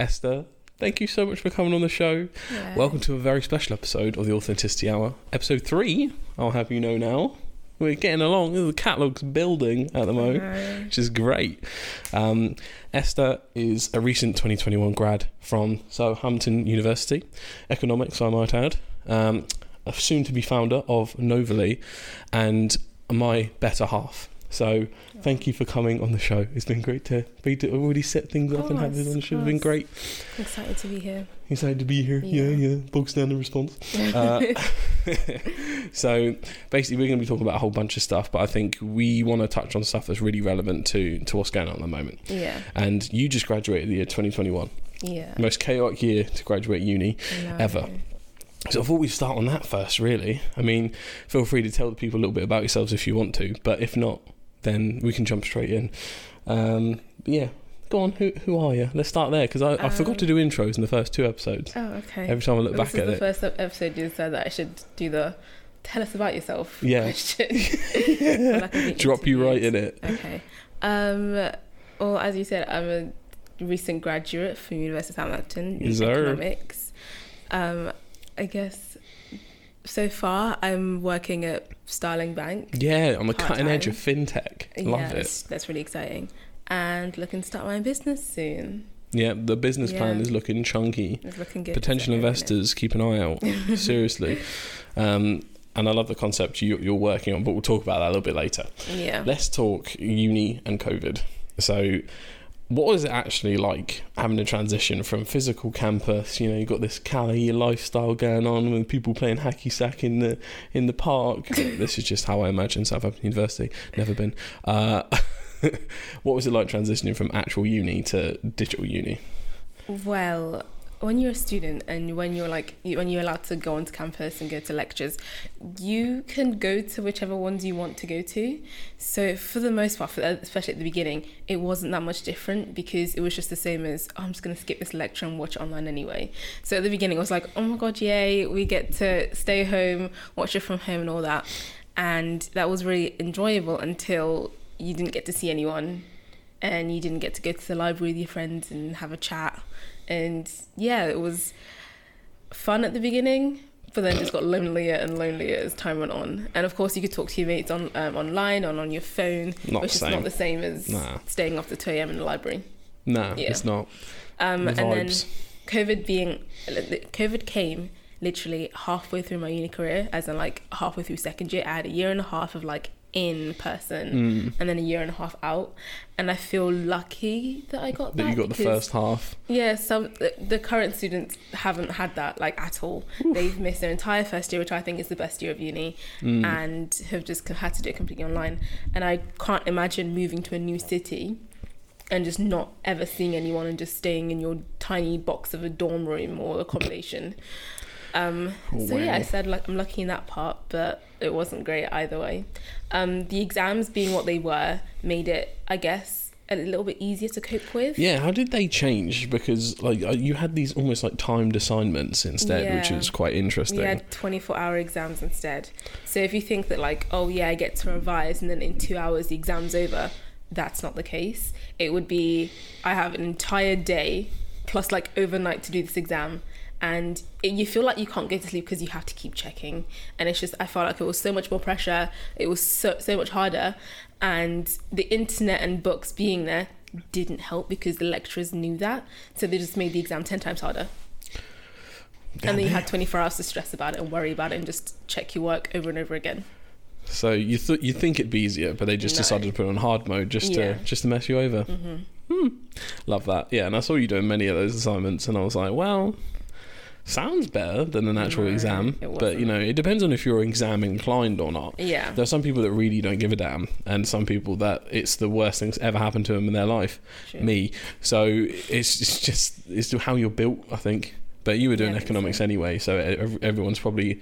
Esther, thank you so much for coming on the show. Yeah. Welcome to a very special episode of the Authenticity Hour. Episode 3, I'll have you know now. We're getting along. The catalogue's building at the moment, which is great. Esther is a recent 2021 grad from Southampton University, economics, I might add, a soon-to-be founder of Novalee, and my better half. So thank you for coming on the show. It's been great to be already set things up and have this on the show. It's been great. I'm excited to be here. Yeah. Bogs down the response. So basically we're going to be talking about a whole bunch of stuff, but I think we want to touch on stuff that's really relevant to what's going on at the moment. Yeah. And you just graduated the year 2021. Yeah. Most chaotic year to graduate uni ever. So I thought we'd start on that first, really. I mean, feel free to tell the people a little bit about yourselves if you want to, but if not, then we can jump straight in. Yeah, go on, who are you? Let's start there, because I forgot to do intros in the first 2 episodes. Oh, okay. Every time I look back at it. This is the first episode you said that I should do the tell us about yourself question. Drop you right in it. Okay. Well, as you said, I'm a recent graduate from University of Southampton in economics. I guess so far I'm working at Starling Bank. Yeah, on the cutting edge of fintech. Love it. That's really exciting. And looking to start my own business soon. Yeah, the business plan is looking chunky. It's looking good. Potential investors, keep an eye out. Seriously. And I love the concept you're working on, but we'll talk about that a little bit later. Yeah. Let's talk uni and COVID. So what was it actually like having a transition from physical campus? You know, you've got this Cali lifestyle going on with people playing hacky sack in the park. This is just how I imagine Southampton University. Never been. What was it like transitioning from actual uni to digital uni? Well, when you're a student and when you're allowed to go onto campus and go to lectures, you can go to whichever ones you want to go to. So for the most part, especially at the beginning, it wasn't that much different because it was just the same as, I'm just going to skip this lecture and watch it online anyway. So at the beginning, I was like, oh my God, yay, we get to stay home, watch it from home and all that. And that was really enjoyable until you didn't get to see anyone and you didn't get to go to the library with your friends and have a chat. And yeah, it was fun at the beginning, but then it just got lonelier and lonelier as time went on. And of course, you could talk to your mates online or on your phone, which is not the same as staying after 2 a.m. in the library. No, it's not. The and vibes. Then COVID came literally halfway through my uni career, as in like halfway through second year. I had a year and a half of like in person and then a year and a half out, and I feel lucky that I got that you got because, the first half the current students haven't had that like at all. Oof. They've missed their entire first year, which I think is the best year of uni, and have just had to do it completely online. And I can't imagine moving to a new city and just not ever seeing anyone and just staying in your tiny box of a dorm room or accommodation. I said like I'm lucky in that part, but it wasn't great either way. The exams being what they were made it, I guess, a little bit easier to cope with. Yeah, how did they change? Because like you had these almost like timed assignments instead, which is quite interesting. We had 24-hour exams instead. So if you think that like, oh yeah, I get to revise and then in 2 hours the exam's over, that's not the case. It would be, I have an entire day plus like overnight to do this exam. And you feel like you can't go to sleep because you have to keep checking. And it's just, I felt like it was so much more pressure. It was so much harder. And the internet and books being there didn't help because the lecturers knew that. So they just made the exam 10 times harder. Damn. And then you had 24 hours to stress about it and worry about it and just check your work over and over again. So you think it'd be easier, but they just decided to put it on hard mode just to mess you over. Mm-hmm. Love that. Yeah, and I saw you doing many of those assignments and I was like, well, sounds better than an actual exam, but you know, it depends on if you're exam inclined or not. Yeah, there are some people that really don't give a damn and some people that it's the worst things ever happened to them in their life. Sure. Me, so it's just how you're built, I think. But you were doing economics anyway, so everyone's probably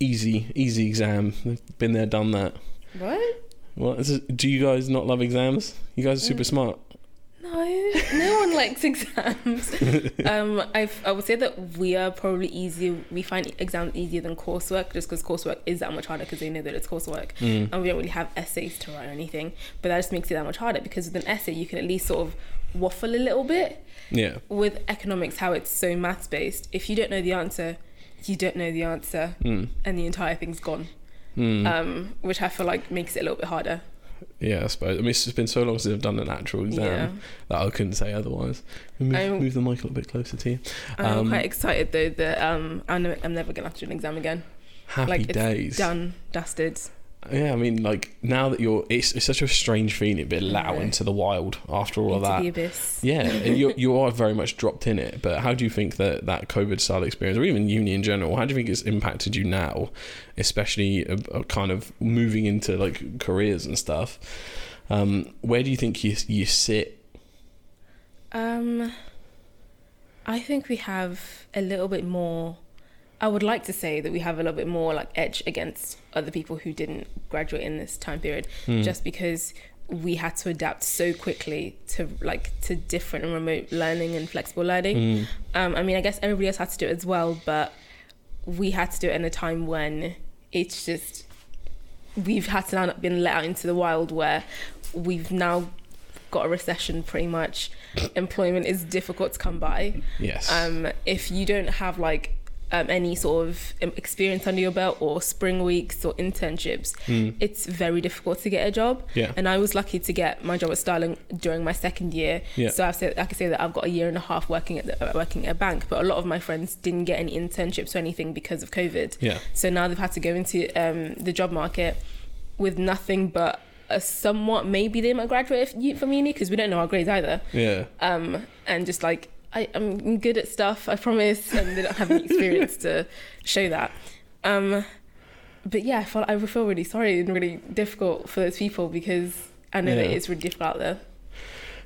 easy exam, been there, done that. What do you guys not love exams? You guys are super smart. No one likes exams. I would say that we find exams easier than coursework, just because coursework is that much harder because they know that it's coursework. And we don't really have essays to write or anything, but that just makes it that much harder because with an essay you can at least sort of waffle a little bit. Yeah. With economics, how it's so maths based, if you don't know the answer, you don't know the answer, and the entire thing's gone. Which I feel like makes it a little bit harder. Yeah, I suppose. I mean, it's just been so long since I've done an actual exam that I couldn't say otherwise. Move the mic a little bit closer to you. I'm quite excited though that I'm never gonna have to do an exam again. Happy days. It's done, dusted. Yeah, I mean, like, now that you're, it's such a strange feeling being allowed into the wild after all of that. The abyss. Yeah, you are very much dropped in it. But how do you think that COVID style experience, or even uni in general, how do you think it's impacted you now, especially kind of moving into like careers and stuff? Where do you think you sit? I think we have a little bit more. I would like to say that we have a little bit more like edge against other people who didn't graduate in this time period, just because we had to adapt so quickly to different and remote learning and flexible learning. I mean, I guess everybody else had to do it as well, but we had to do it in a time when it's just, we've had to now not been let out into the wild where we've now got a recession pretty much. Employment is difficult to come by. Yes. If you don't have any sort of experience under your belt or spring weeks or internships, it's very difficult to get a job. Yeah. And I was lucky to get my job at Starling during my second year. Yeah. So I could say that I've got a year and a half working at a bank, but a lot of my friends didn't get any internships or anything because of COVID. Yeah. So now they've had to go into the job market with nothing but a somewhat, maybe they might graduate from uni because we don't know our grades either. Yeah. And just like, I'm good at stuff, I promise, and they don't have any experience to show that. But yeah, I feel really sorry and really difficult for those people because I know that it's really difficult out there.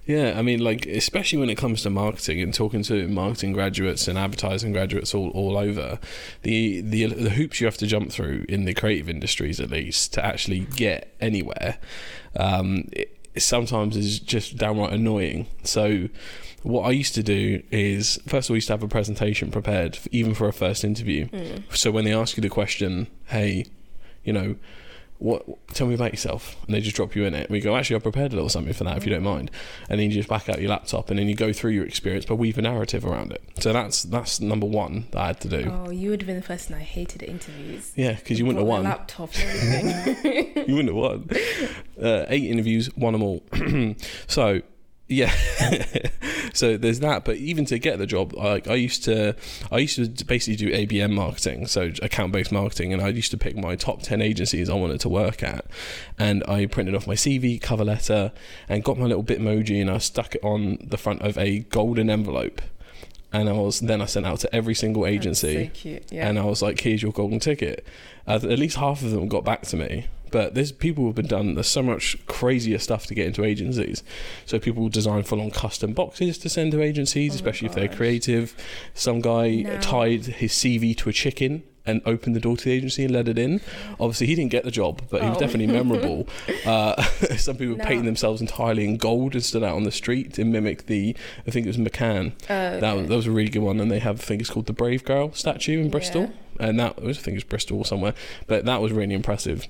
Yeah, I mean, like, especially when it comes to marketing and talking to marketing graduates and advertising graduates all over, the hoops you have to jump through in the creative industries, at least, to actually get anywhere, it sometimes is just downright annoying. So what I used to do is, first of all, I used to have a presentation prepared, even for a first interview. So when they ask you the question, hey, you know, tell me about yourself, and they just drop you in it. We go, actually, I prepared a little something for that, if you don't mind. And then you just back out your laptop, and then you go through your experience, but weave a narrative around it. So that's number one that I had to do. Oh, you would have been the person I hated at interviews. Yeah, because you wouldn't have won. Laptop and everything. You wouldn't have won. 8 interviews, won them all. So, yeah. So there's that, but even to get the job, like, I used to basically do ABM marketing, so account-based marketing, and I used to pick my top 10 agencies I wanted to work at, and I printed off my CV, cover letter, and got my little Bitmoji, and I stuck it on the front of a golden envelope, and I sent out to every single agency. That's so cute. Yeah. And I was like, here's your golden ticket. At least half of them got back to me. But there's people who've been done, there's so much crazier stuff to get into agencies. So people design full-on custom boxes to send to agencies, especially if they're creative. Some guy tied his CV to a chicken and opened the door to the agency and let it in. Obviously, he didn't get the job, but he was definitely memorable. Some people painting themselves entirely in gold and stood out on the street to mimic I think it was McCann. Okay. That was a really good one. And they have, I think it's called the Brave Girl statue in Bristol. Yeah. And I think it was Bristol or somewhere. But that was really impressive.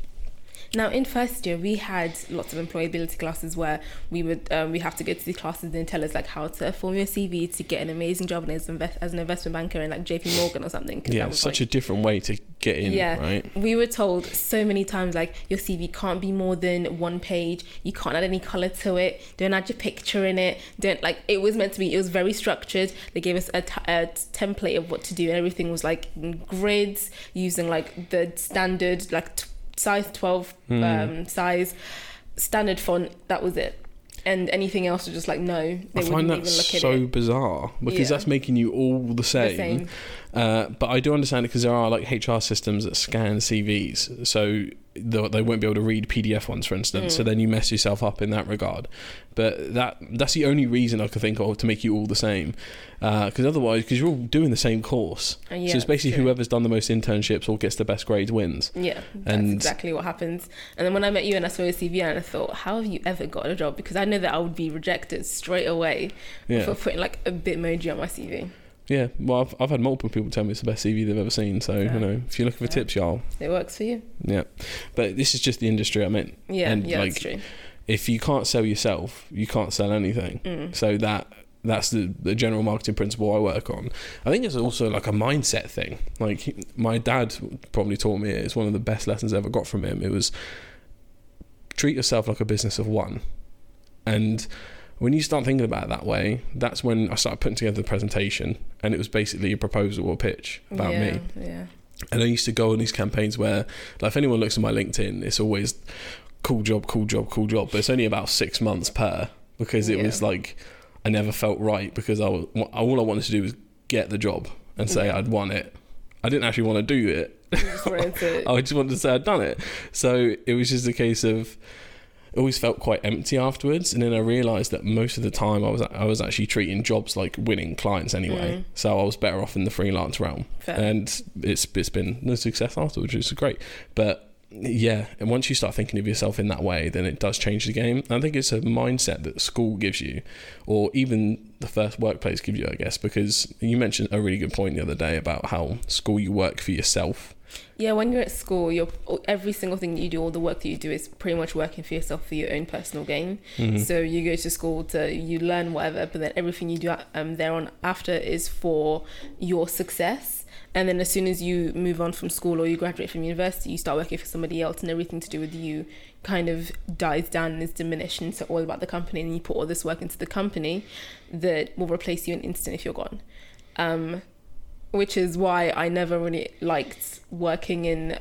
Now, in first year, we had lots of employability classes where we would have to go to these classes and tell us like how to form your CV to get an amazing job as an investment banker in like JP Morgan or something. Yeah, that was such a different way to get in, right? We were told so many times like your CV can't be more than one page, you can't add any colour to it, don't add your picture in it, it was meant to be, it was very structured. They gave us a template of what to do, and everything was like in grids using like the standard like size 12 size standard font. That was it, and anything else was just like no, they wouldn't even look at it. I find that so bizarre because that's making you all the same. But I do understand it because there are like HR systems that scan CVs, so they won't be able to read PDF ones, for instance. So then you mess yourself up in that regard. But that's the only reason I could think of to make you all the same, because otherwise, because you're all doing the same course, so it's basically whoever's done the most internships or gets the best grades wins. That's exactly what happens. And then when I met you and I saw your CV and I thought, how have you ever got a job? Because I know that I would be rejected straight away for putting like a Bitmoji on my CV. Yeah, well, I've had multiple people tell me it's the best CV they've ever seen. So, you know, if you're looking for tips, y'all. It works for you. Yeah. But this is just the industry I meant. Yeah, and, yeah, like, that's true. if you can't sell yourself, you can't sell anything. So that's the general marketing principle I work on. I think it's also like a mindset thing. Like my dad probably taught me, it's one of the best lessons I ever got from him. It was treat yourself like a business of one. And when you start thinking about it that way, that's when I started putting together the presentation, and it was basically a proposal or pitch about me. Yeah. And I used to go on these campaigns where, like, if anyone looks at my LinkedIn, it's always cool job, but it's only about 6 months per, because it was like, I never felt right, because I was, all I wanted to do was get the job and say I'd won it. I didn't actually want to do it. I just wanted to say I'd done it. So it was just a case of, it always felt quite empty afterwards. And then I realised that most of the time I was actually treating jobs like winning clients anyway. So I was better off in the freelance realm. Fair. And it's been no success afterwards, which is great. But yeah, and once you start thinking of yourself in that way, then it does change the game. And I think it's a mindset that school gives you, or even the first workplace gives you, I guess, because you mentioned a really good point the other day about how school, you work for yourself. Yeah, when you're at school, every single thing that you do, all the work that you do, is pretty much working for yourself for your own personal gain. So you go to school you learn whatever, but then everything you do thereon after is for your success. And then as soon as you move on from school or you graduate from university, you start working for somebody else, and everything to do with you kind of dies down and is diminished, and it's all about the company, and you put all this work into the company that will replace you in an instant if you're gone. Which is why I never really liked working in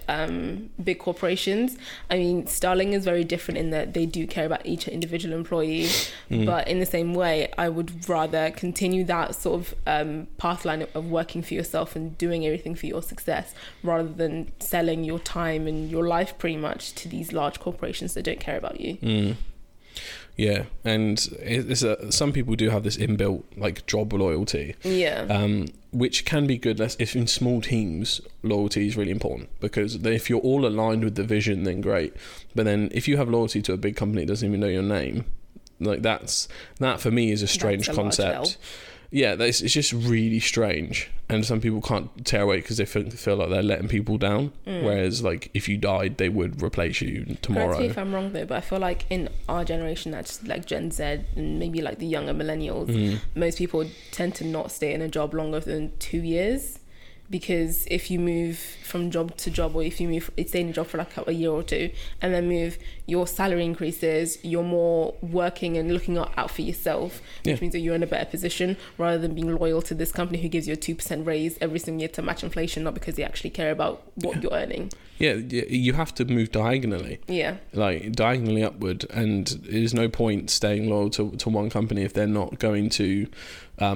big corporations. I mean, Starling is very different in that they do care about each individual employee, but in the same way, I would rather continue that sort of path line of working for yourself and doing everything for your success, rather than selling your time and your life pretty much to these large corporations that don't care about you. Yeah, and some people do have this inbuilt like job loyalty, which can be good. If in small teams, loyalty is really important, because if you're all aligned with the vision, then great. But then if you have loyalty to a big company that doesn't even know your name, like that for me is a strange concept. Yeah, it's just really strange, and some people can't tear away because they feel like they're letting people down. Whereas, like, if you died, they would replace you tomorrow. Correct me if I'm wrong, though, but I feel like in our generation, that's like Gen Z and maybe like the younger millennials, most people tend to not stay in a job longer than 2 years, because if you move from job to job, or if you stay in a job for like a year or two and then move, your salary increases, you're more working and looking out for yourself, which means that you're in a better position, rather than being loyal to this company who gives you a 2% raise every single year to match inflation, not because they actually care about what you're earning. Yeah, you have to move diagonally. Yeah. Like diagonally upward, and there's no point staying loyal to one company if they're not going to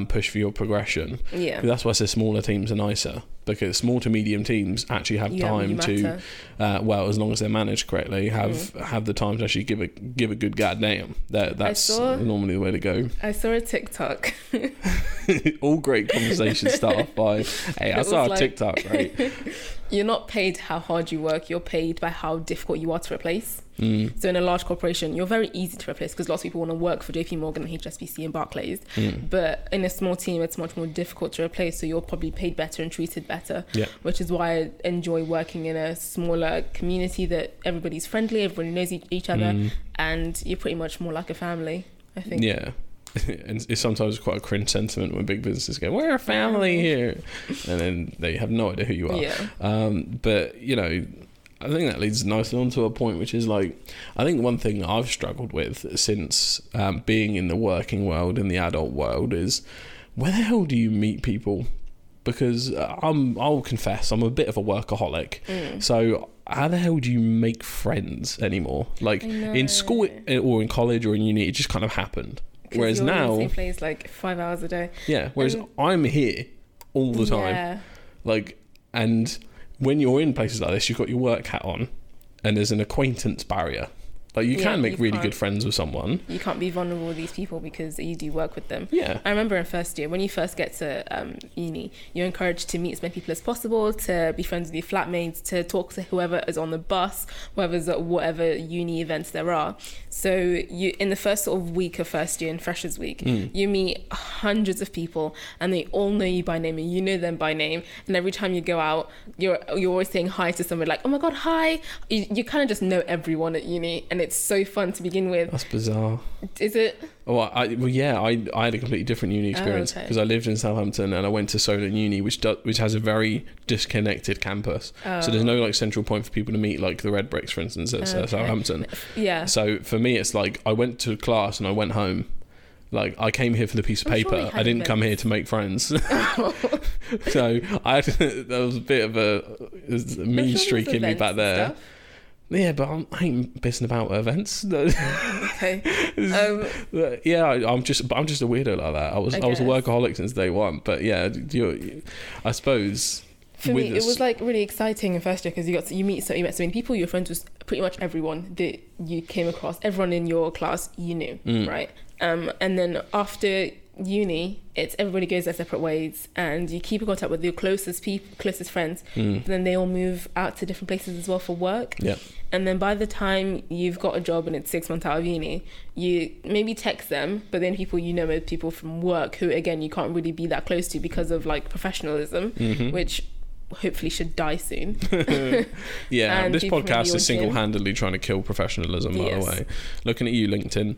push for your progression. Yeah. That's why I say smaller teams are nicer, because small to medium teams actually have time to, as long as they're managed correctly, have the time to actually give a good goddamn. That's normally the way to go. I saw a TikTok. All great conversations start off by, hey, I saw a TikTok, right? You're not paid how hard you work, you're paid by how difficult you are to replace. So in a large corporation, you're very easy to replace, because lots of people want to work for JP Morgan and HSBC and Barclays. But in a small team, it's much more difficult to replace, so you're probably paid better and treated better, which is why I enjoy working in a smaller community that everybody's friendly, everybody knows each other, and you're pretty much more like a family, I think. Yeah. And it's sometimes quite a cringe sentiment when big businesses go, we're a family here, and then they have no idea who you are. But you know, I think that leads nicely on to a point, which is like, I think one thing I've struggled with since being in the working world and the adult world is, where the hell do you meet people? Because I'll confess, I'm a bit of a workaholic. So how the hell do you make friends anymore? Like in school or in college or in uni, it just kind of happened. Whereas you're now in the same place like 5 hours a day. Yeah. Whereas I'm here all the time. Yeah. Like, and when you're in places like this, you've got your work hat on, and there's an acquaintance barrier. Like you can make really good friends with someone. You can't be vulnerable with these people because you do work with them. Yeah. I remember in first year, when you first get to uni, you're encouraged to meet as many people as possible, to be friends with your flatmates, to talk to whoever is on the bus, whoever's at whatever uni events there are. So you, in the first sort of week of first year, in Freshers Week, you meet hundreds of people, and they all know you by name, and you know them by name. And every time you go out, you're always saying hi to somebody, like, oh my God, hi. You kind of just know everyone at uni, and and it's so fun to begin with. That's bizarre. Is it? Oh, I had a completely different uni experience because I lived in Southampton and I went to Solon Uni, which has a very disconnected campus. Oh. So there's no like central point for people to meet, like the Red Bricks, for instance, at Southampton. Yeah. So for me, it's like I went to class and I went home. Like, I came here for the piece of paper. I didn't come here to make friends. So that was a bit of a mean streak in me back there. Stuff. Yeah, but I ain't pissing about events. Okay. Yeah, I'm just a weirdo like that. I was a workaholic since day one. But yeah, I suppose. For me, it was like really exciting in first year because you met so many people. Your friends was pretty much everyone that you came across. Everyone in your class you knew, right? And then after uni, it's everybody goes their separate ways, and you keep in contact with your closest friends. But then they all move out to different places as well for work. Yeah. And then by the time you've got a job and it's 6 months out of uni, you maybe text them, but then people you know are people from work who again you can't really be that close to because of like professionalism, which hopefully should die soon. Yeah, this podcast is single-handedly trying to kill professionalism, by the way. Looking at you, LinkedIn.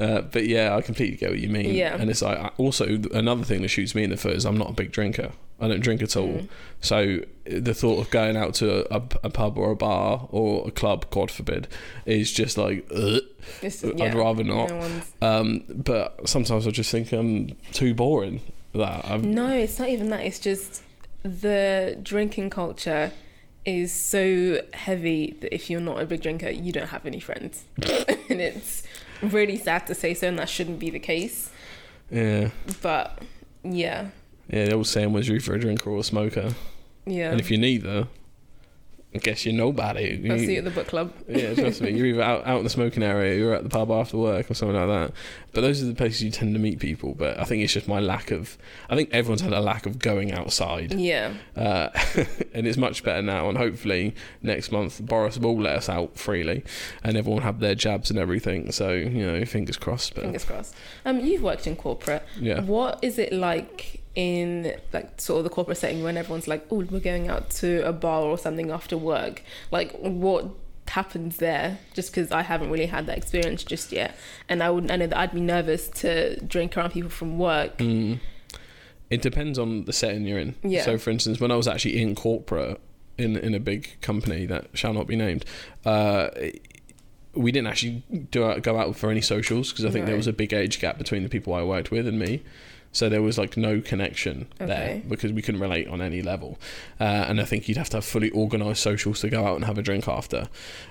But yeah, I completely get what you mean. Yeah. And it's like, also another thing that shoots me in the foot is I'm not a big drinker. I don't drink at all. So the thought of going out to a pub or a bar or a club, God forbid, is just like, I'd rather not. No, but sometimes I just think I'm too boring. No, it's not even that. It's just the drinking culture is so heavy that if you're not a big drinker, you don't have any friends. And it's really sad to say so, and that shouldn't be the case. Yeah. But, yeah. Yeah, the old saying was, you're either a drinker or a smoker. Yeah. And if you're neither, I guess you're nobody. I'll see you at the book club. Yeah, trust me. You're either out in the smoking area, you're at the pub after work or something like that. But those are the places you tend to meet people. But I think it's just I think everyone's had a lack of going outside. Yeah. And it's much better now. And hopefully next month, Boris will let us out freely and everyone have their jabs and everything. So, fingers crossed. But... Fingers crossed. You've worked in corporate. Yeah. What is it like in like sort of the corporate setting when everyone's like, oh, we're going out to a bar or something after work? Like, what happens there? Just because I haven't really had that experience just yet, and I know that I'd be nervous to drink around people from work. It depends on the setting you're in. Yeah. So for instance, when I was actually in corporate in a big company that shall not be named, we didn't actually go out for any socials because I think there was a big age gap between the people I worked with and me. So there was like no connection there because we couldn't relate on any level. And I think you'd have to have fully organised socials to go out and have a drink after.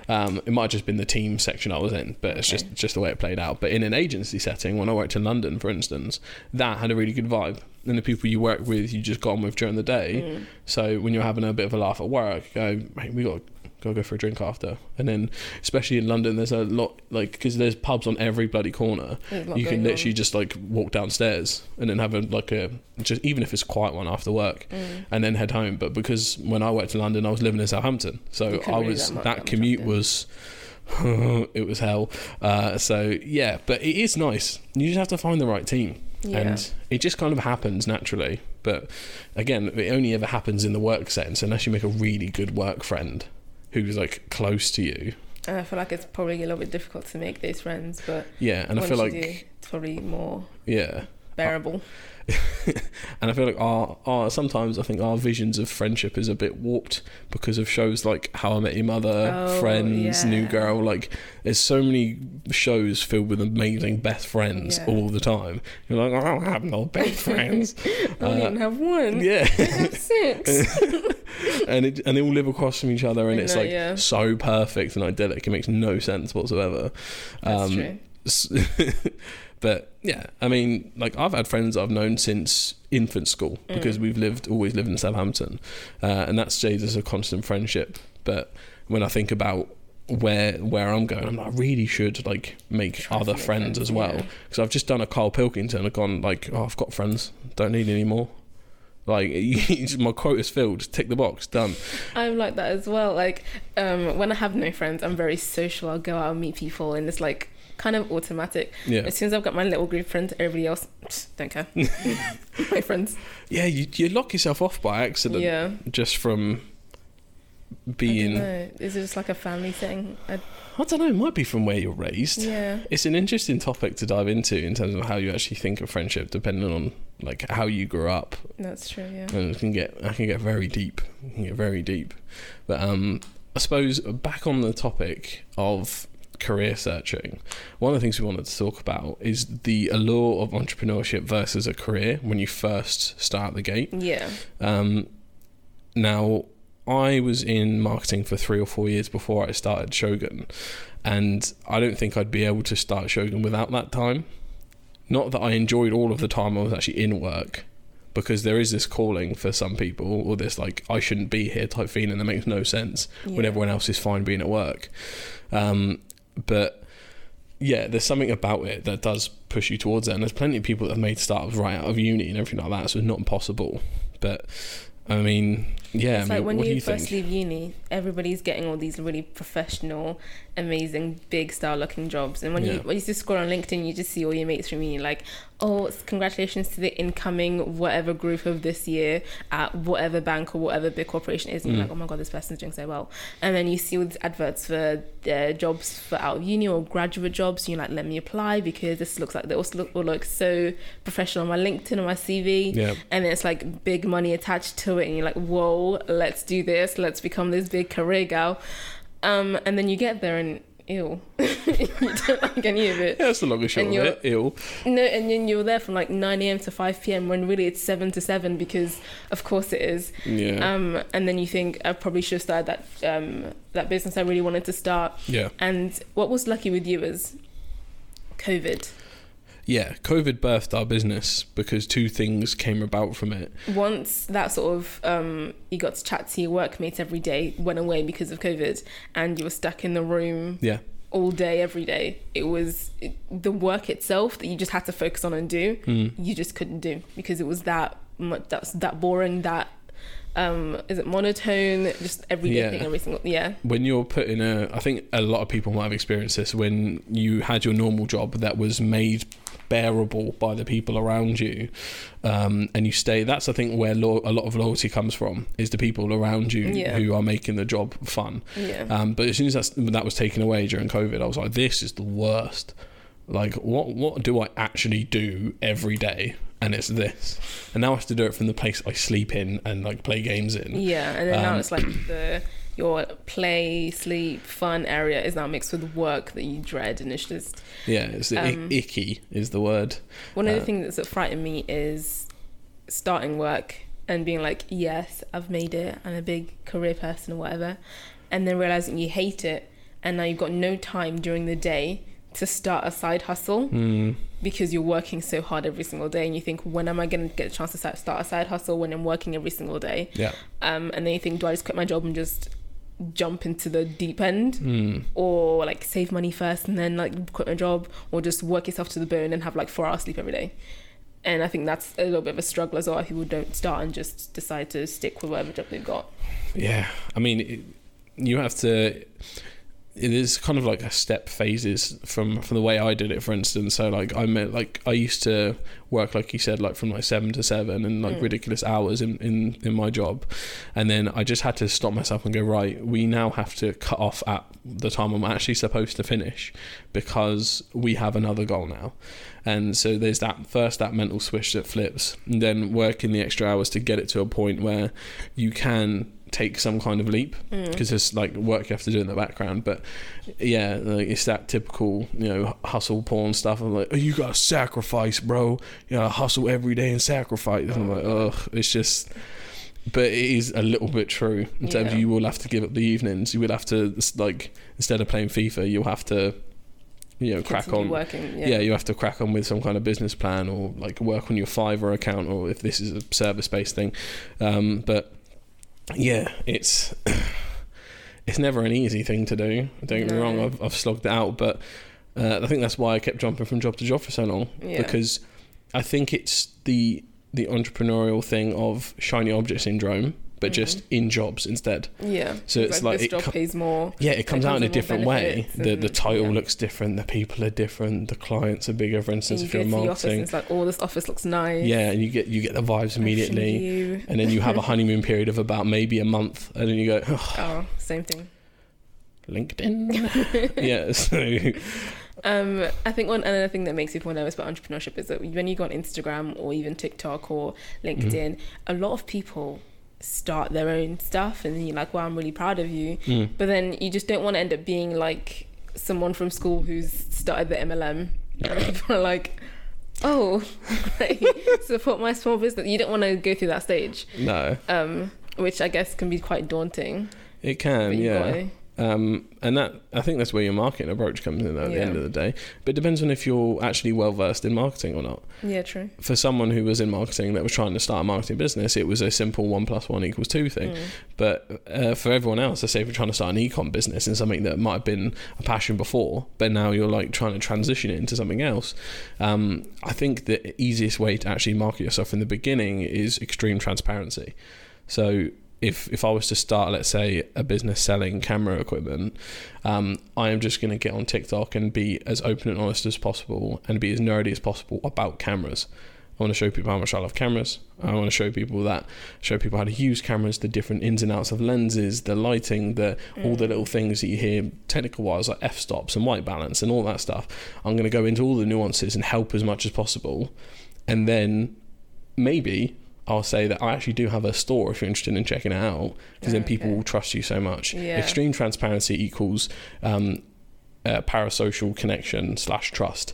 It might have just been the team section I was in, but it's just the way it played out. But in an agency setting, when I worked in London, for instance, that had a really good vibe. And the people you work with, you just got on with during the day. So when you're having a bit of a laugh at work, go, hey, we got go for a drink after. And then especially in London, there's a lot, like, because there's pubs on every bloody corner. You can literally just like walk downstairs and then have even if it's a quiet one after work, and then head home. But because when I worked in London, I was living in Southampton, so I was that commute was it was hell. So yeah, but it is nice. You just have to find the right team. Yeah. And it just kind of happens naturally, but again, it only ever happens in the work sense unless you make a really good work friend who's like close to you. And I feel like it's probably a little bit difficult to make those friends, but yeah, and I feel like it's probably more bearable. And I feel like our sometimes I think our visions of friendship is a bit warped because of shows like How I Met Your Mother, Friends, New Girl. Like, there's so many shows filled with amazing best friends all the time. You're like, I don't have no best friends. I don't have one. Yeah, I have six. and they all live across from each other, and it's like so perfect and idyllic. It makes no sense whatsoever. That's true. But yeah, I mean, like, I've had friends I've known since infant school because we've always lived in Southampton, and that stays as a constant friendship. But when I think about where I'm going, I'm like, I really should like make other friends as well, because I've just done a Carl Pilkington. I've gone like, oh, I've got friends, don't need any more. Like, my quota's filled, tick the box, done. I'm like that as well. Like, when I have no friends, I'm very social. I'll go out and meet people, and it's like kind of automatic. As soon as I've got my little group friends, everybody else, psh, don't care. My friends. You lock yourself off by accident just from being... Is it just like a family thing? I don't know. It might be from where you're raised. Yeah. It's an interesting topic to dive into in terms of how you actually think of friendship, depending on like how you grew up. That's true. Yeah. And it can get, I can get very deep. But I suppose back on the topic of career searching, one of the things we wanted to talk about is the allure of entrepreneurship versus a career when you first start the gate. Yeah. Now, I was in marketing for 3 or 4 years before I started Shogun, and I don't think I'd be able to start Shogun without that time. Not that I enjoyed all of the time I was actually in work, because there is this calling for some people, or this like, I shouldn't be here type feeling that makes no sense when everyone else is fine being at work. But yeah, there's something about it that does push you towards it, and there's plenty of people that have made startups right out of uni and everything like that, so it's not impossible. But I mean, yeah. It's like, I mean, when you first leave uni, everybody's getting all these really professional, amazing, big star looking jobs. And when you just scroll on LinkedIn, you just see all your mates from uni like, oh, congratulations to the incoming whatever group of this year at whatever bank or whatever big corporation is. And you're like, oh my God, this person's doing so well. And then you see all these adverts for jobs for out of uni or graduate jobs. You're like, let me apply because this looks like, they also look so professional on my LinkedIn or my CV. Yeah. And then it's like big money attached to it. And you're like, whoa, let's do this. Let's become this big career gal. And then you get there and ew. You don't like any of it. Yeah, that's the longest shot of it. Ew. No, and then you're there from like 9 a.m. to 5 p.m. when really it's 7 to 7 because of course it is. Yeah. And then you think, I probably should have started that that business I really wanted to start. Yeah. And what was lucky with you is COVID. Yeah, COVID birthed our business because two things came about from it. Once that sort of, you got to chat to your workmates every day, went away because of COVID, and you were stuck in the room all day, every day. It was the work itself that you just had to focus on and do, you just couldn't do because it was that much, that boring, that... is it monotone, just everyday thing, every single when you're put in a, I think a lot of people might have experienced this, when you had your normal job that was made bearable by the people around you, and you stay, that's I think where a lot of loyalty comes from, is the people around you who are making the job fun. But as soon as that was taken away during COVID, I was like, this is the worst. Like, what do I actually do every day? And it's this. And now I have to do it from the place I sleep in and like play games in. Yeah, and then now it's like your play, sleep, fun area is now mixed with work that you dread, and it's just... Yeah, it's icky is the word. One of the things that frightened me is starting work and being like, yes, I've made it, I'm a big career person or whatever, and then realising you hate it, and now you've got no time during the day to start a side hustle because you're working so hard every single day, and you think, when am I going to get a chance to start a side hustle when I'm working every single day? And then you think, do I just quit my job and just jump into the deep end, or like save money first and then like quit my job, or just work yourself to the bone and have like 4 hours sleep every day? And I think that's a little bit of a struggle as well, if people don't start and just decide to stick with whatever job they've got. I mean, you have to... It is kind of like a step phases from the way I did it, for instance. So like I used to work, like you said, like from like 7 to 7 and like ridiculous hours in my job. And then I just had to stop myself and go, right, we now have to cut off at the time I'm actually supposed to finish because we have another goal now. And so there's that mental switch that flips, and then working the extra hours to get it to a point where you can take some kind of leap, because there's like work you have to do in the background. But yeah, like, it's that typical, you know, hustle porn stuff. I'm like, oh, you gotta sacrifice, bro, you know, hustle every day and sacrifice. And I'm like, ugh, it's just... But it is a little bit true in terms of, you will have to give up the evenings, you will have to, like, instead of playing FIFA, you'll have to, you know, crack on working, you have to crack on with some kind of business plan, or like work on your Fiverr account, or if this is a service-based thing. But yeah, it's never an easy thing to do, don't get me wrong. I've slogged it out, but I think that's why I kept jumping from job to job for so long, because I think it's the entrepreneurial thing of shiny object syndrome, but just in jobs instead. Yeah. So it's like this job pays more. Yeah, it comes out in a different way. The title looks different. The people are different. The clients are bigger. For instance, if you're in marketing, it's like, oh, this office looks nice. Yeah, and you get the vibes immediately, and then you have a honeymoon period of about maybe a month, and then you go, oh same thing. LinkedIn. Yeah. So. I think one other thing that makes people nervous about entrepreneurship is that when you go on Instagram or even TikTok or LinkedIn, a lot of people start their own stuff and then you're like, wow, I'm really proud of you. But then you just don't want to end up being like someone from school who's started the MLM. And people are like, oh, great, support my small business. You don't want to go through that stage. No. Which I guess can be quite daunting. It can, yeah. And that, I think that's where your marketing approach comes in though, at the end of the day. But it depends on if you're actually well versed in marketing or not. Yeah, true. For someone who was in marketing that was trying to start a marketing business, it was a simple 1 + 1 = 2 thing. But for everyone else, I say if you're trying to start an e-com business and something that might have been a passion before, but now you're like trying to transition it into something else, I think the easiest way to actually market yourself in the beginning is extreme transparency. So If I was to start, let's say, a business selling camera equipment, I am just going to get on TikTok and be as open and honest as possible and be as nerdy as possible about cameras. I want to show people how much I love cameras. I want to show people how to use cameras, the different ins and outs of lenses, the lighting, all the little things that you hear technical wise, like f-stops and white balance and all that stuff. I'm going to go into all the nuances and help as much as possible, and then maybe I'll say that I actually do have a store if you're interested in checking it out, because then people will trust you so much. Yeah. Extreme transparency equals parasocial connection / trust.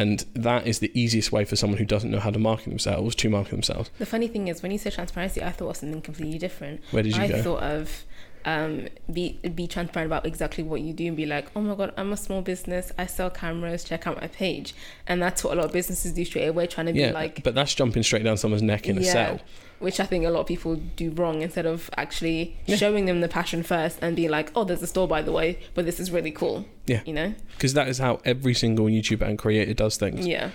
And that is the easiest way for someone who doesn't know how to market themselves to market themselves. The funny thing is, when you say transparency, I thought of something completely different. Where did you go? I thought of be transparent about exactly what you do and be like, oh my god, I'm a small business, I sell cameras, check out my page. And that's what a lot of businesses do straight away, trying to be like, but that's jumping straight down someone's neck in a cell, which I think a lot of people do wrong, instead of actually showing them the passion first and be like, oh, there's a store by the way, but this is really cool. Yeah, you know, because that is how every single YouTuber and creator does things. Yeah,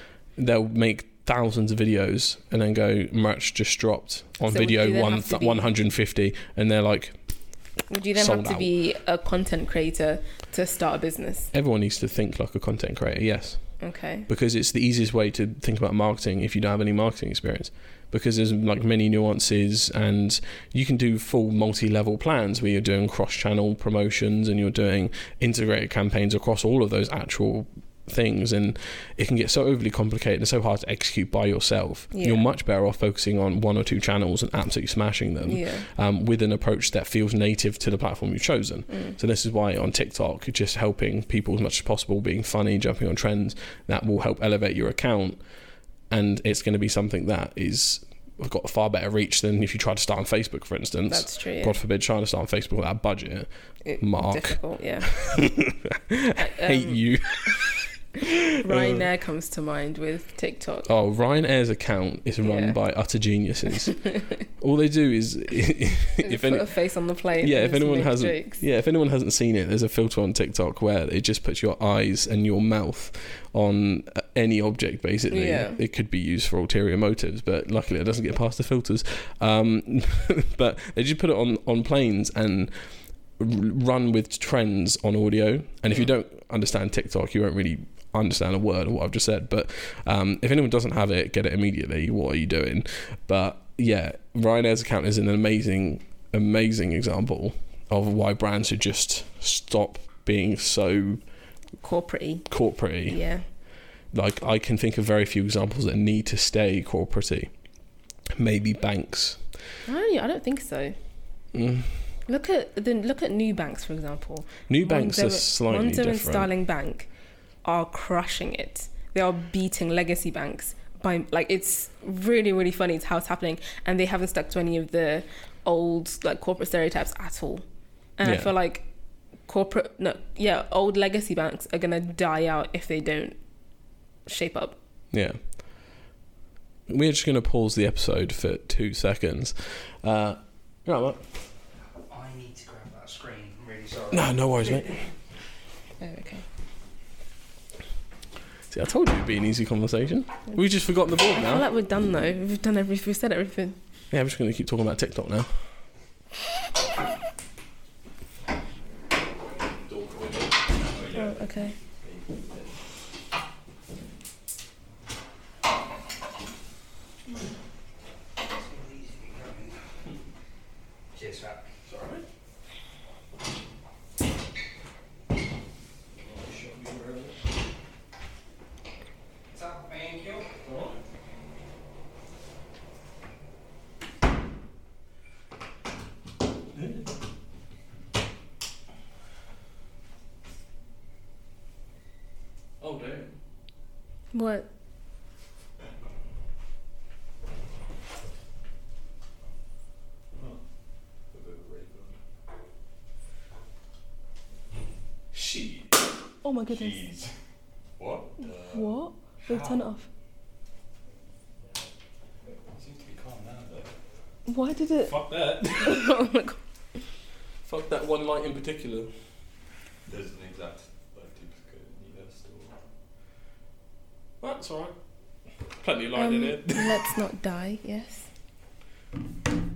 they'll make thousands of videos and then go, merch just dropped on so video 150, and they're like, would you then have to be a content creator to start a business? Everyone needs to think like a content creator, yes. Okay. Because it's the easiest way to think about marketing if you don't have any marketing experience. Because there's like many nuances, and you can do full multi-level plans where you're doing cross-channel promotions and you're doing integrated campaigns across all of those actual things, and it can get so overly complicated and so hard to execute by yourself. You're much better off focusing on 1 or 2 channels and absolutely smashing them with an approach that feels native to the platform you've chosen. So this is why on TikTok, just helping people as much as possible, being funny, jumping on trends, that will help elevate your account, and it's going to be something that is got a far better reach than if you try to start on Facebook, for instance. That's true. Yeah. God forbid trying to start on Facebook without a budget. Difficult, yeah. Hate you. Ryanair comes to mind with TikTok. Oh, Ryanair's account is run by utter geniuses. All they do is put a face on the plane. Yeah, if anyone hasn't seen it, there's a filter on TikTok where it just puts your eyes and your mouth on any object, basically. Yeah. It could be used for ulterior motives, but luckily it doesn't get past the filters. But they just put it on planes and run with trends on audio. And if you don't understand TikTok, you won't really understand a word of what I've just said, but if anyone doesn't have it, get it immediately. What are you doing? But yeah, Ryanair's account is an amazing example of why brands should just stop being so corporate-y. Yeah, like I can think of very few examples that need to stay corporate-y. Maybe banks. I don't think so. Look at new banks, for example. New banks are slightly different. Monzo and Starling Bank are crushing it. They are beating legacy banks by, like, it's really, really funny how it's happening, and they haven't stuck to any of the old like corporate stereotypes at all. And I feel like old legacy banks are gonna die out if they don't shape up. Yeah. We're just gonna pause the episode for 2 seconds. Right, Mark. I need to grab that screen. I'm really sorry. No worries, mate. Oh, okay. I told you it'd be an easy conversation. We've just forgotten the board now. I feel like we're done though. We've said everything. Yeah, I'm just going to keep talking about TikTok now. Oh, okay. Cheers, Fat. What? She. Oh my goodness. Jeez. What? What? We'll turn it off. It seems to be calm now, though. Why did it? Fuck that. Oh my god. Fuck that one light in particular. There's an exact. That's alright. Plenty of light in it. Let's not die, yes.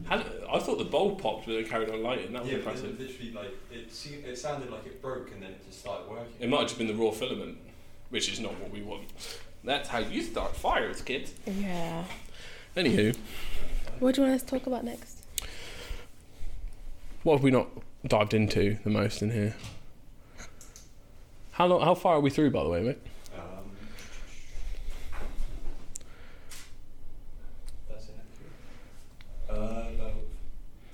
I thought the bulb popped when they carried on lighting. That was impressive. Literally, like, it sounded like it broke and then it just started working. It might have just been the raw filament, which is not what we want. That's how you start fires, kids. Yeah. Anywho. What do you want us to talk about next? What have we not dived into the most in here? How far are we through, by the way, mate? About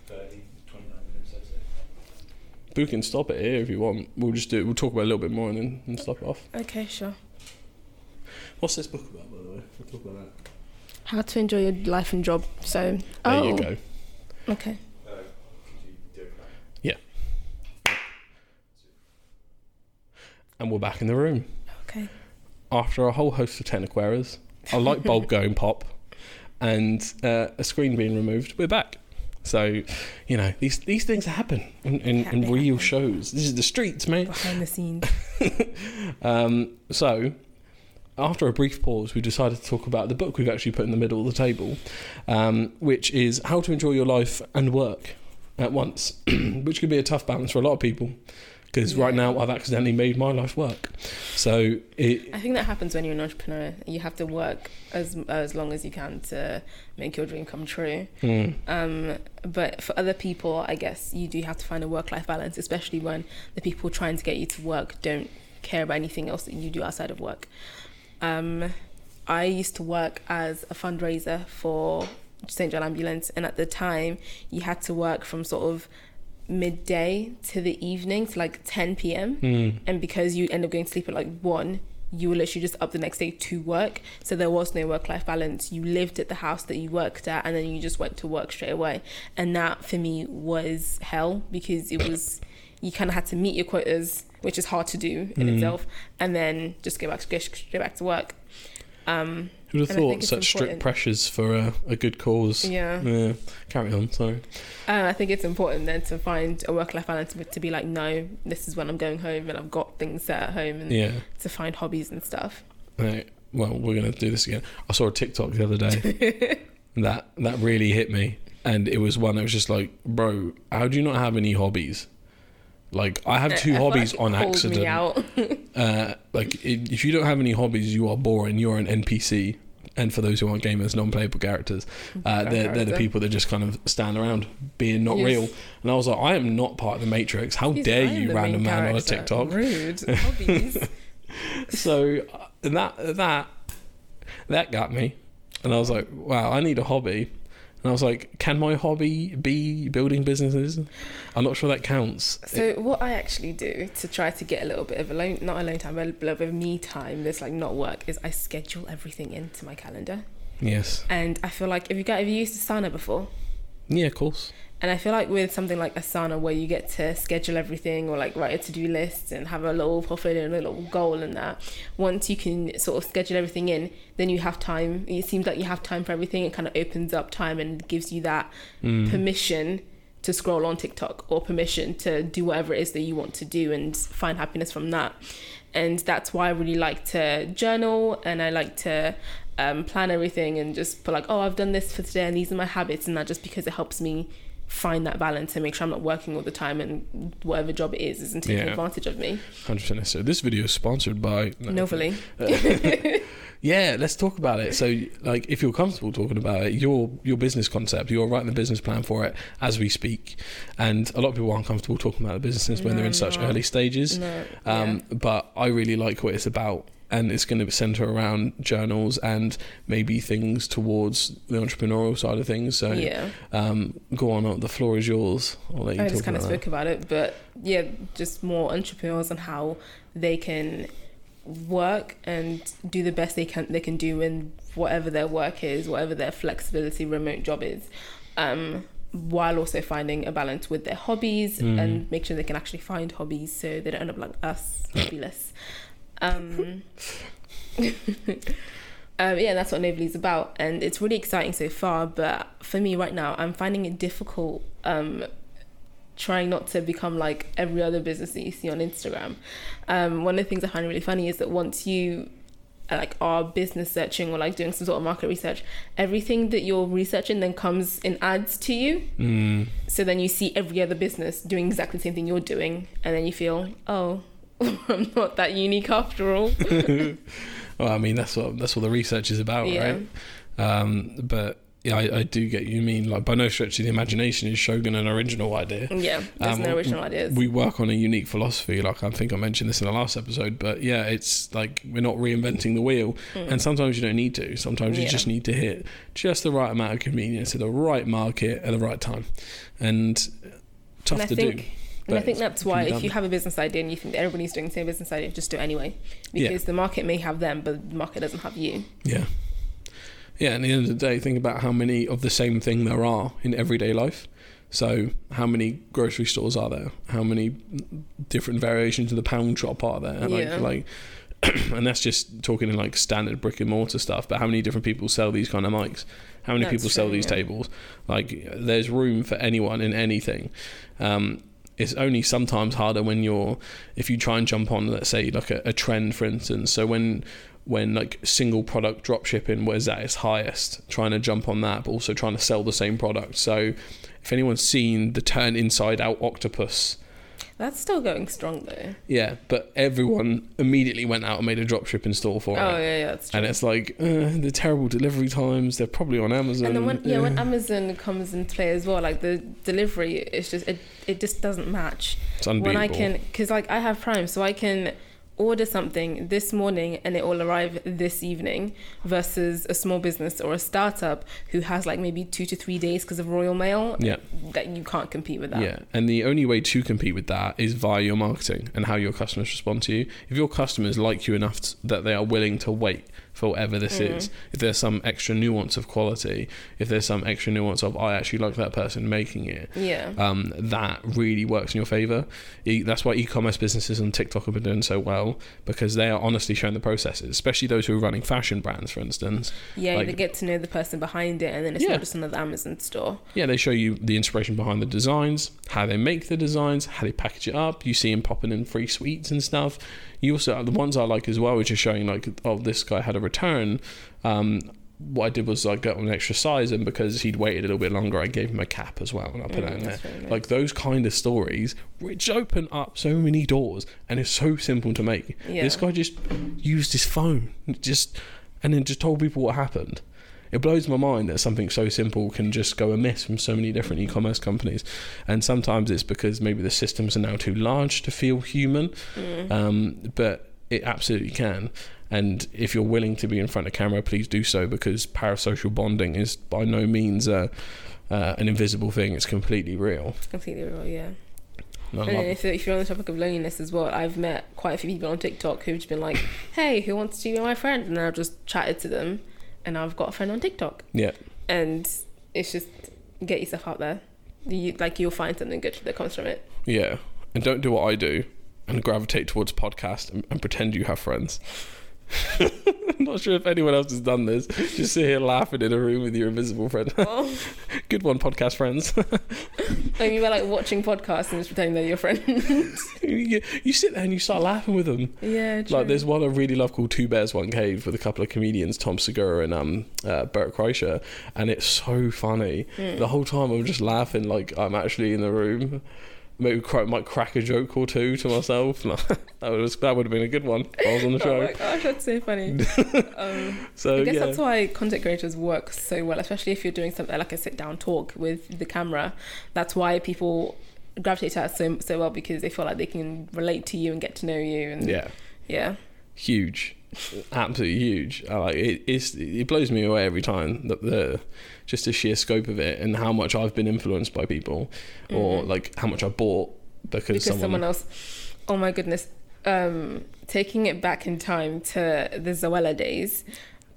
30, 29 minutes, I'd say. We can stop it here if you want. We'll talk about it a little bit more and then stop it off. Okay, sure. What's this book about, by the way? We'll talk about that. How to enjoy your life and job. So, there you go. Okay. Could you do it now? Yeah. And we're back in the room. Okay. After a whole host of technical errors, a light bulb going pop, and a screen being removed, we're back. So, you know, these things happen in real shows. This is the streets, mate. Behind the scenes. So, after a brief pause, we decided to talk about the book we've actually put in the middle of the table, which is How to Enjoy Your Life and Work at Once, which could be a tough balance for a lot of people, because right now I've accidentally made my life work. So I think that happens when you're an entrepreneur. You have to work as long as you can to make your dream come true. Mm. But for other people, I guess you do have to find a work-life balance, especially when the people trying to get you to work don't care about anything else that you do outside of work. I used to work as a fundraiser for St. John Ambulance, and at the time you had to work from sort of midday to the evening to like 10 p.m. And because you end up going to sleep at like 1, you were literally just up the next day to work, so there was no work-life balance. You lived at the house that you worked at and then you just went to work straight away, and that for me was hell, because it was, you kind of had to meet your quotas, which is hard to do in itself, and then just go straight back to work. Who'd have thought such strict pressures for a good cause? Yeah. Carry on, sorry. I think it's important then to find a work-life balance, to be like, no, this is when I'm going home and I've got things set at home, and to find hobbies and stuff. Right. Well, we're going to do this again. I saw a TikTok the other day that really hit me. And it was one that was just like, bro, how do you not have any hobbies? Like, I have two hobbies on accident. Me out. If you don't have any hobbies, you are boring. You're an NPC. And for those who aren't gamers, non-playable characters, they're the people that just kind of stand around being not real. And I was like, I am not part of the Matrix. How dare you, random man on a TikTok? Rude. Hobbies. So that got me. And I was like, wow, I need a hobby. And I was like, can my hobby be building businesses? I'm not sure that counts. So what I actually do to try to get a little bit of a little bit of me time that's like not work, is I schedule everything into my calendar. Yes. And I feel like, have you used Asana before? Yeah, of course. And I feel like with something like Asana, where you get to schedule everything, or like write a to-do list and have a little portfolio and a little goal and that, once you can sort of schedule everything in, then you have time. It seems like you have time for everything. It kind of opens up time and gives you that permission to scroll on TikTok, or permission to do whatever it is that you want to do and find happiness from that. And that's why I really like to journal, and I like to plan everything and just put like, oh, I've done this for today and these are my habits and that, just because it helps me find that balance and make sure I'm not working all the time and whatever job it is isn't taking advantage of me. 100%. So this video is sponsored by Novalee. Yeah, let's talk about it. So, like, if you're comfortable talking about it, your business concept, you're writing the business plan for it as we speak. And a lot of people aren't comfortable talking about the businesses when they're in such early stages. But I really like what it's about. And it's going to center around journals and maybe things towards the entrepreneurial side of things. So go on, the floor is yours. I just kind of spoke about it, but just more entrepreneurs and how they can work and do the best they can do in whatever their work is, whatever their flexibility remote job is, while also finding a balance with their hobbies and make sure they can actually find hobbies so they don't end up like us, hobbyless. That's what Novalee's about, and it's really exciting so far. But for me right now, I'm finding it difficult trying not to become like every other business that you see on Instagram. One of the things I find really funny is that once you like are business searching or like doing some sort of market research, everything that you're researching then comes in ads to you. So then you see every other business doing exactly the same thing you're doing, and then you feel, oh, I'm not that unique after all. Well, I mean, that's what the research is about, right? But yeah, I do get you mean. Like, by no stretch of the imagination is Shogun an original idea. Yeah, there's no original ideas. We work on a unique philosophy. Like, I think I mentioned this in the last episode, but yeah, it's like we're not reinventing the wheel. And sometimes you don't need to. Sometimes you just need to hit just the right amount of convenience at the right market at the right time. And tough to do. And I think that's why if you have a business idea and you think that everybody's doing the same business idea, just do it anyway. Because the market may have them, but the market doesn't have you. Yeah. Yeah, and at the end of the day, think about how many of the same thing there are in everyday life. So how many grocery stores are there? How many different variations of the pound shop are there? And that's just talking in like standard brick and mortar stuff, but how many different people sell these kind of mics? How many people sell these tables? Like, there's room for anyone in anything. It's only sometimes harder when if you try and jump on, let's say, like a trend, for instance. So when like single product drop shipping was at its highest, trying to jump on that, but also trying to sell the same product. So if anyone's seen the turn inside out octopus, that's still going strong though. Yeah, but everyone immediately went out and made a dropshipping store for it. Oh yeah, that's true. And it's like the terrible delivery times. They're probably on Amazon. And then when Amazon comes into play as well, like the delivery, it's just it just doesn't match. It's unbeatable. When I can, because like I have Prime, so I can order something this morning and it will arrive this evening, versus a small business or a startup who has like maybe 2 to 3 days because of Royal Mail. Yeah, that you can't compete with that. Yeah, and the only way to compete with that is via your marketing and how your customers respond to you. If your customers like you enough that they are willing to wait for whatever this is, if there's some extra nuance of quality, if there's some extra nuance of I actually like that person making it, that really works in your favour. That's why e-commerce businesses on TikTok have been doing so well, because they are honestly showing the processes, especially those who are running fashion brands, for instance. They get to know the person behind it, and then it's not just another Amazon store. They show you the inspiration behind the designs, how they make the designs, how they package it up. You see them popping in free sweets and stuff. You also, the ones I like as well, which are showing like, oh, this guy had a return. What I did was I got an extra size, and because he'd waited a little bit longer, I gave him a cap as well, and I put that in there. Really nice. Like those kind of stories, which open up so many doors, and it's so simple to make. This guy just used his phone, and then told people what happened. It blows my mind that something so simple can just go amiss from so many different e-commerce companies. And sometimes it's because maybe the systems are now too large to feel human, but it absolutely can. And if you're willing to be in front of camera, please do so, because parasocial bonding is by no means an invisible thing. It's completely real. Yeah. And if you're on the topic of loneliness as well, I've met quite a few people on TikTok who've just been like, hey, who wants to be my friend? And I've just chatted to them, and I've got a friend on TikTok. Yeah. And it's just, get yourself out there. You'll find something good that comes from it. Yeah. And don't do what I do and gravitate towards podcast and pretend you have friends. I'm not sure if anyone else has done this. Just sit here laughing in a room with your invisible friend. Oh. Good one, podcast friends. And you were like watching podcasts and just pretending they're your friends. You sit there and you start laughing with them. Yeah, true. Like there's one I really love called Two Bears, One Cave with a couple of comedians, Tom Segura and Bert Kreischer. And it's so funny. Mm. The whole time I'm just laughing like I'm actually in the room. Maybe might crack a joke or two to myself. No, that would have been a good one if I was on the show. Oh my gosh, that's so funny. So I guess that's why content creators work so well, especially if you're doing something like a sit down talk with the camera. That's why people gravitate to that so well, because they feel like they can relate to you and get to know you. And yeah, huge. Absolutely huge. It blows me away every time, just the sheer scope of it and how much I've been influenced by people, or like how much I bought because someone else. Oh my goodness. Taking it back in time to the Zoella days,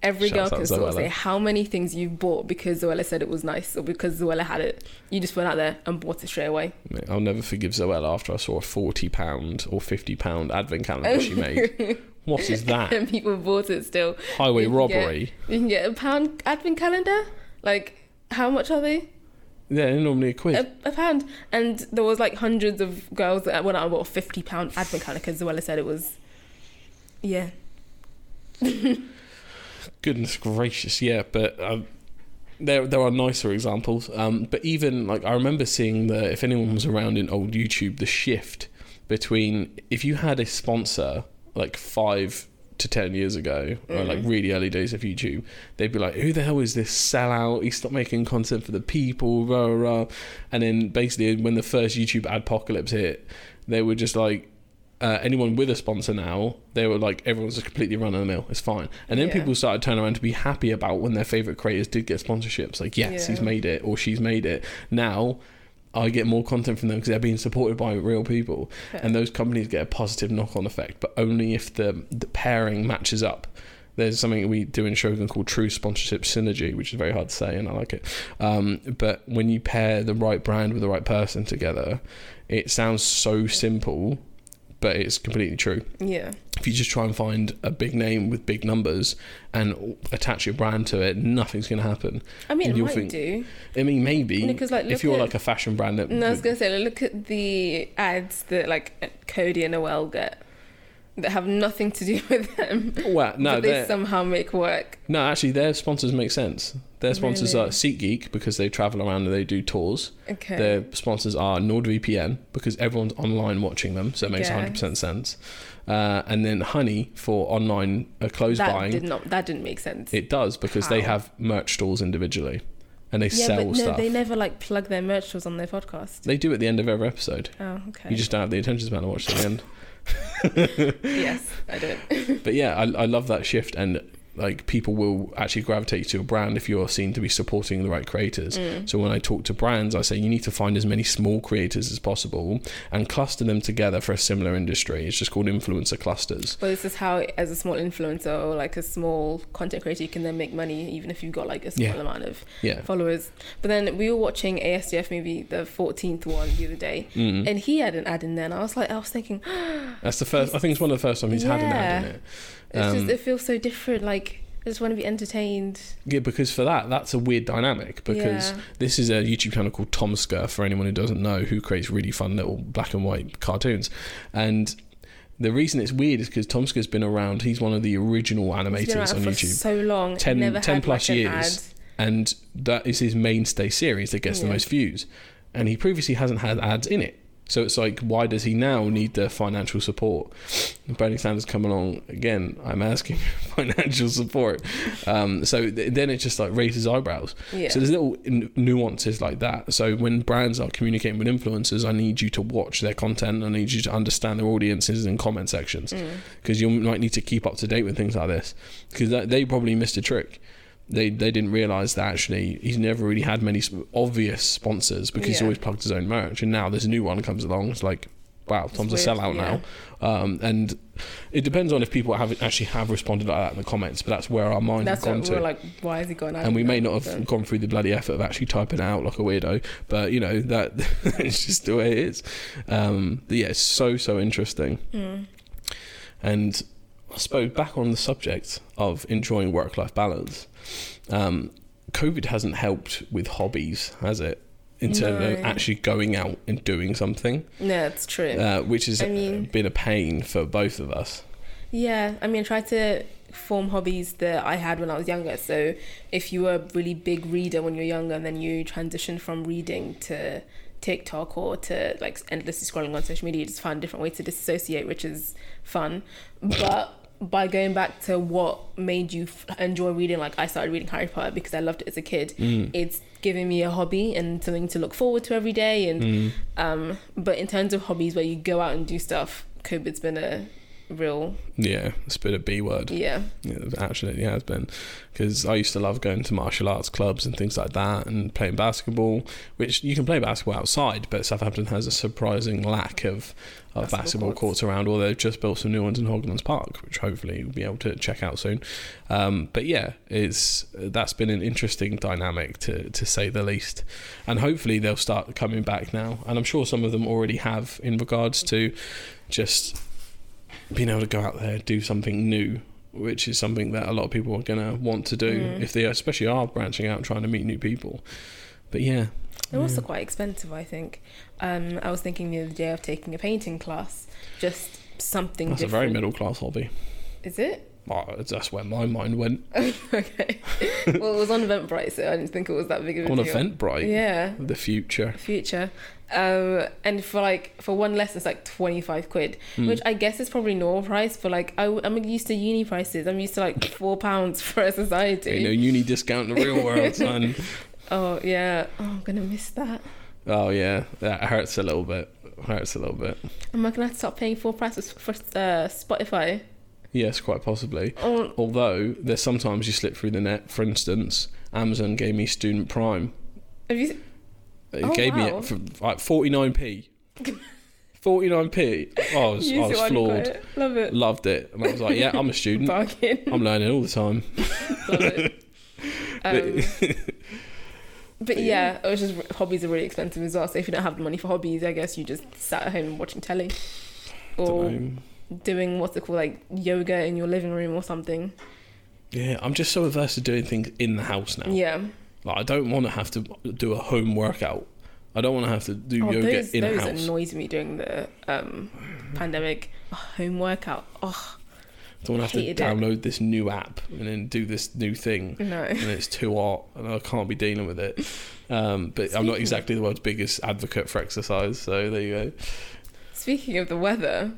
every girl can sort of say how many things you bought because Zoella said it was nice or because Zoella had it. You just went out there and bought it straight away. I'll never forgive Zoella after I saw a £40 or £50 advent calendar she made. What is that? And people bought it still. Highway robbery. You can get £1 advent calendar. Like, how much are they? Yeah, they're normally £1. £1. And there was like hundreds of girls that went out and bought a £50 advent calendar because Zoella said it was... Yeah. Goodness gracious, yeah. But there are nicer examples. But even, like, I remember seeing that, if anyone was around in old YouTube, the shift between... If you had a sponsor... like 5 to 10 years ago, or like really early days of YouTube, they'd be like, who the hell is this sellout? He stopped making content for the people, rah, rah. And then basically when the first YouTube adpocalypse hit, they were just like, anyone with a sponsor now, they were like, everyone's just completely run of the mill, it's fine. And then people started turning around to be happy about when their favourite creators did get sponsorships, like, he's made it, or she's made it. Now, I get more content from them because they're being supported by real people, and those companies get a positive knock-on effect, but only if the pairing matches up. There's something we do in Shogun called true sponsorship synergy, which is very hard to say, and I like it, but when you pair the right brand with the right person together, it sounds so simple, but it's completely true. Yeah. If you just try and find a big name with big numbers and attach your brand to it, nothing's going to happen. I mean, it might do. I mean, maybe. Because, like, if you're like a fashion brand that... No, I was going to say, look at the ads that like Cody and Noel get that have nothing to do with them. Well, no, but they somehow make work. No, actually, their sponsors make sense. Their sponsors are SeatGeek because they travel around and they do tours. Okay. Their sponsors are NordVPN because everyone's online watching them, so it makes 100% sense. And then Honey for online clothes buying. That didn't make sense. It does because they have merch stores individually. And they sell stuff. They never like plug their merch stores on their podcast. They do at the end of every episode. Oh, okay. You just don't have the attention span to watch to the end. Yes, I don't. But yeah, I love that shift, and like people will actually gravitate to your brand if you're seen to be supporting the right creators. So when I talk to brands, I say you need to find as many small creators as possible and cluster them together for a similar industry. It's just called influencer clusters. Well, this is how, as a small influencer or like a small content creator, you can then make money even if you've got like a small amount of followers. But then we were watching ASDF movie, the 14th one, the other day, and he had an ad in there, and I was thinking that's the first, I think it's one of the first time he's had an ad in it. It's just, it feels so different. Like, I just want to be entertained. Yeah, because for that's a weird dynamic, because this is a YouTube channel called Tomska, for anyone who doesn't know, who creates really fun little black and white cartoons. And the reason it's weird is because Tomska's been around. He's one of the original animators on YouTube. So long. 10 plus years. And that is his mainstay series that gets the most views. And he previously hasn't had ads in it. So it's like, why does he now need the financial support? Bernie Sanders come along again. I'm asking for financial support. So then it just like raises eyebrows. Yeah. So there's little nuances like that. So when brands are communicating with influencers, I need you to watch their content. I need you to understand their audiences and comment sections, because you might need to keep up to date with things like this, because they probably missed a trick. They didn't realise that actually he's never really had many obvious sponsors, because he's always plugged his own merch, and now there's a new one comes along. It's like, wow, Tom's a sellout now. And it depends on if people have responded like that in the comments, but that's where our mind has gone to. We're like, why has he gone out? And we may not have gone through the bloody effort of actually typing it out like a weirdo, but you know that it's just the way it is. It's so interesting. And I suppose back on the subject of enjoying work-life balance, COVID hasn't helped with hobbies, has it? In terms of actually going out and doing something. No, it's true. Which has been a pain for both of us. Yeah, I mean, I tried to form hobbies that I had when I was younger. So if you were a really big reader when you were younger and then you transitioned from reading to TikTok or to like endlessly scrolling on social media, you just find a different way to disassociate, which is fun. But by going back to what made you enjoy reading, like I started reading Harry Potter because I loved it as a kid. It's giving me a hobby and something to look forward to every day. And but in terms of hobbies where you go out and do stuff, COVID's been a real it's been a B word. It absolutely has been, because I used to love going to martial arts clubs and things like that and playing basketball, which you can play basketball outside, but Southampton has a surprising lack of basketball courts around, although they've just built some new ones in Hoglands Park, which hopefully we'll be able to check out soon. But yeah, that's been an interesting dynamic to say the least, and hopefully they'll start coming back now, and I'm sure some of them already have, in regards to just being able to go out there, do something new, which is something that a lot of people are going to want to do if they especially are branching out and trying to meet new people. But yeah, they're also quite expensive, I think. I was thinking the other day of taking a painting class, just something that's different. That's a very middle class hobby. Is it? Oh, that's where my mind went. Okay. Well, it was on Eventbrite, so I didn't think it was that big of a deal. On Eventbrite? Yeah. The future. And for one lesson, it's like 25 quid, which I guess is probably normal price, but like I'm used to uni prices. I'm used to like £4 for a society. You know, uni discount in the real world, son. Oh, yeah. Oh, I'm going to miss that. Oh, yeah. That hurts a little bit. Am I going to have to start paying full price for Spotify? Yes, quite possibly. Although there's sometimes you slip through the net. For instance, Amazon gave me Student Prime. Have you? It gave me it for like 49p. 49p. I was floored. Loved it, and I was like, "Yeah, I'm a student. I'm learning all the time." Love it. But yeah, it was just hobbies are really expensive as well. So if you don't have the money for hobbies, I guess you just sat at home watching telly, or doing what's it called, like yoga in your living room or something. Yeah, I'm just so averse to doing things in the house now. Yeah, like I don't want to have to do a home workout. I don't want to have to do yoga in a house. Those annoyed me during the pandemic. Home workout. I don't want to have to download this new app and then do this new thing. No, and it's too hot, and I can't be dealing with it. But I'm not exactly the world's biggest advocate for exercise, so there you go. Speaking of the weather.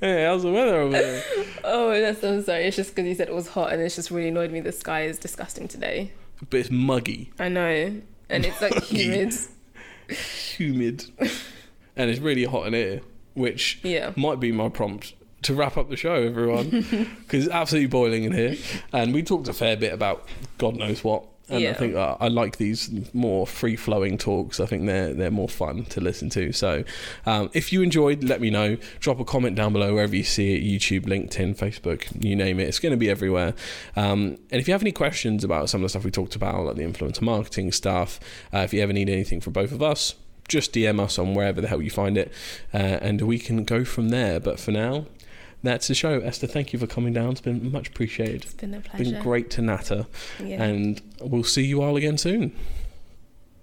Hey, how's the weather over there? I'm sorry, it's just because you said it was hot, and it's just really annoyed me. The sky is disgusting today, but it's muggy. I know, and it's like humid and it's really hot in here, which might be my prompt to wrap up the show, everyone, because it's absolutely boiling in here, and we talked a fair bit about God knows what. And I think I like these more free-flowing talks. I think they're more fun to listen to. So if you enjoyed, let me know. Drop a comment down below wherever you see it, YouTube, LinkedIn, Facebook, you name it. It's going to be everywhere. And if you have any questions about some of the stuff we talked about, like the influencer marketing stuff, if you ever need anything from both of us, just DM us on wherever the hell you find it, and we can go from there. But for now, that's the show. Esther, thank you for coming down. It's been much appreciated. It's been a pleasure. Been great to natter. Yeah. And we'll see you all again soon.